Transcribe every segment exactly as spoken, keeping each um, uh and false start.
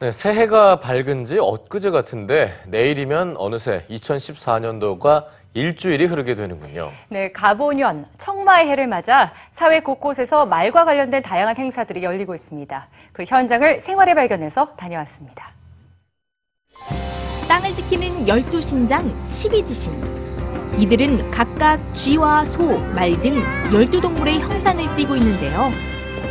네, 새해가 밝은 지 엊그제 같은데 내일이면 어느새 이천십사 년도가 일주일이 흐르게 되는군요. 네, 가보년, 청마의 해를 맞아 사회 곳곳에서 말과 관련된 다양한 행사들이 열리고 있습니다. 그 현장을 생활에 발견해서 다녀왔습니다. 땅을 지키는 열두 신장, 십이 지신. 이들은 각각 쥐와 소, 말 등 열두 동물의 형상을 띠고 있는데요.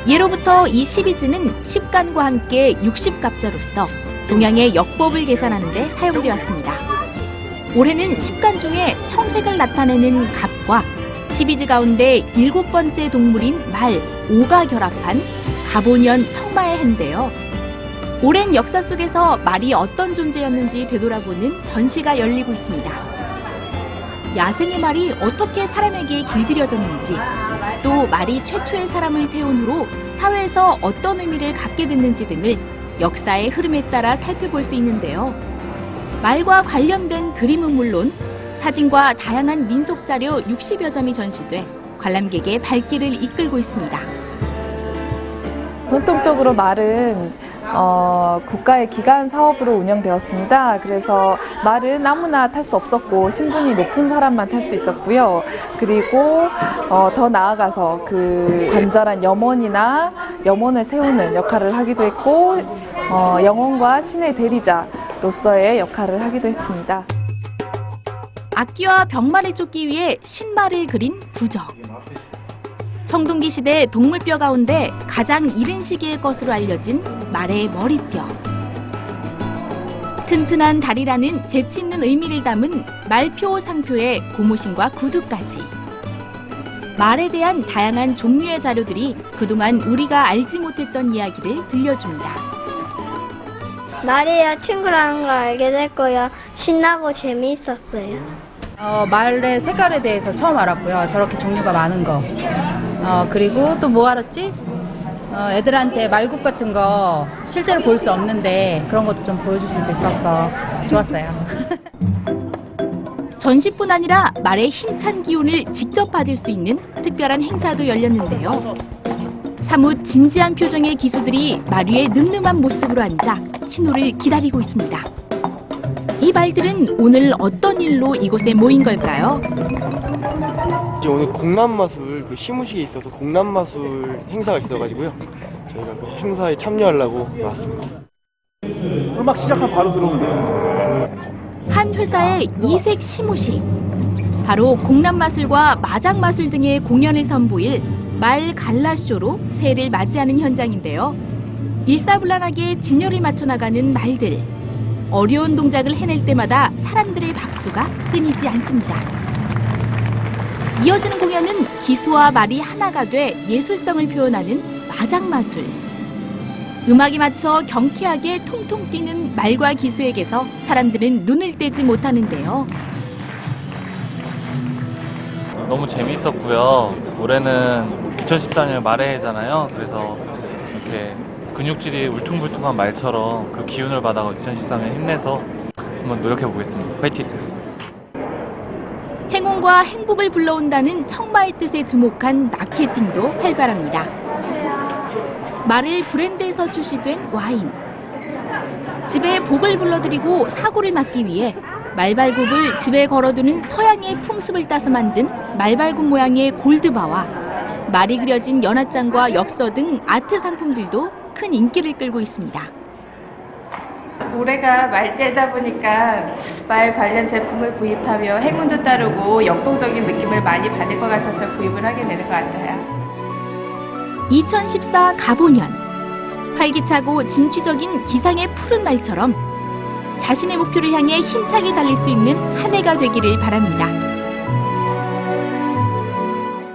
예로부터 이 십이 지는 십간과 함께 육십 갑자로서 동양의 역법을 계산하는 데 사용돼 왔습니다. 올해는 십간 중에 청색을 나타내는 갑과 십이 지 가운데 일곱 번째 동물인 말, 오가 결합한 가보년 청마의 해인데요. 오랜 역사 속에서 말이 어떤 존재였는지 되돌아보는 전시가 열리고 있습니다. 야생의 말이 어떻게 사람에게 길들여졌는지, 또 말이 최초의 사람을 태운 후로 사회에서 어떤 의미를 갖게 됐는지 등을 역사의 흐름에 따라 살펴볼 수 있는데요. 말과 관련된 그림은 물론 사진과 다양한 민속 자료 육십여 점이 전시돼 관람객의 발길을 이끌고 있습니다. 전통적으로 말은 어, 국가의 기간 사업으로 운영되었습니다. 그래서 말은 아무나 탈 수 없었고 신분이 높은 사람만 탈 수 있었고요. 그리고 어, 더 나아가서 그 관절한 염원이나 염원을 태우는 역할을 하기도 했고 어, 영혼과 신의 대리자로서의 역할을 하기도 했습니다. 악기와 병마를 쫓기 위해 신마를 그린 부적. 청동기 시대 동물뼈 가운데 가장 이른 시기의 것으로 알려진 말의 머리뼈. 튼튼한 다리라는 재치 있는 의미를 담은 말표 상표의 고무신과 구두까지. 말에 대한 다양한 종류의 자료들이 그동안 우리가 알지 못했던 이야기를 들려줍니다. 말이야 친구라는 걸 알게 됐고요. 신나고 재미있었어요. 어, 말의 색깔에 대해서 처음 알았고요. 저렇게 종류가 많은 거. 어, 그리고 또 뭐 알았지? 어, 애들한테 말굽 같은 거 실제로 볼 수 없는데 그런 것도 좀 보여줄 수 있어서 좋았어요. 전시뿐 아니라 말의 힘찬 기운을 직접 받을 수 있는 특별한 행사도 열렸는데요. 사뭇 진지한 표정의 기수들이 말 위에 늠름한 모습으로 앉아 신호를 기다리고 있습니다. 이 말들은 오늘 어떤 일로 이곳에 모인 걸까요? 이제 오늘 공람마술 그 시무식에 있어서 공람마술 행사가 있어가지고요. 저희가 그 행사에 참여하려고 왔습니다. 음악 시작하면 바로 들어오는데요. 한 회사의 이색 시무식. 바로 공람마술과 마장마술 등의 공연을 선보일 말 갈라쇼로 새해를 맞이하는 현장인데요. 일사불란하게 진열을 맞춰 나가는 말들. 어려운 동작을 해낼 때마다 사람들의 박수가 끊이지 않습니다. 이어지는 공연은 기수와 말이 하나가 돼 예술성을 표현하는 마장마술. 음악에 맞춰 경쾌하게 통통 뛰는 말과 기수에게서 사람들은 눈을 떼지 못하는데요. 너무 재미있었고요. 올해는 이천십사 년 말의 해잖아요. 그래서 이렇게 근육질이 울퉁불퉁한 말처럼 그 기운을 받아서 이천십사 년 힘내서 한번 노력해보겠습니다. 파이팅! 행운과 행복을 불러온다는 청마의 뜻에 주목한 마케팅도 활발합니다. 말을 브랜드에서 출시된 와인. 집에 복을 불러들이고 사고를 막기 위해 말발굽을 집에 걸어두는 서양의 풍습을 따서 만든 말발굽 모양의 골드바와 말이 그려진 연화장과 엽서 등 아트 상품들도 큰 인기를 끌고 있습니다. 올해가 말때다 보니까 말 관련 제품을 구입하며 행운도 따르고 역동적인 느낌을 많이 받을 것 같아서 구입을 하게 되는 것 같아요. 이천십사 가보년. 활기차고 진취적인 기상의 푸른 말처럼 자신의 목표를 향해 힘차게 달릴 수 있는 한 해가 되기를 바랍니다.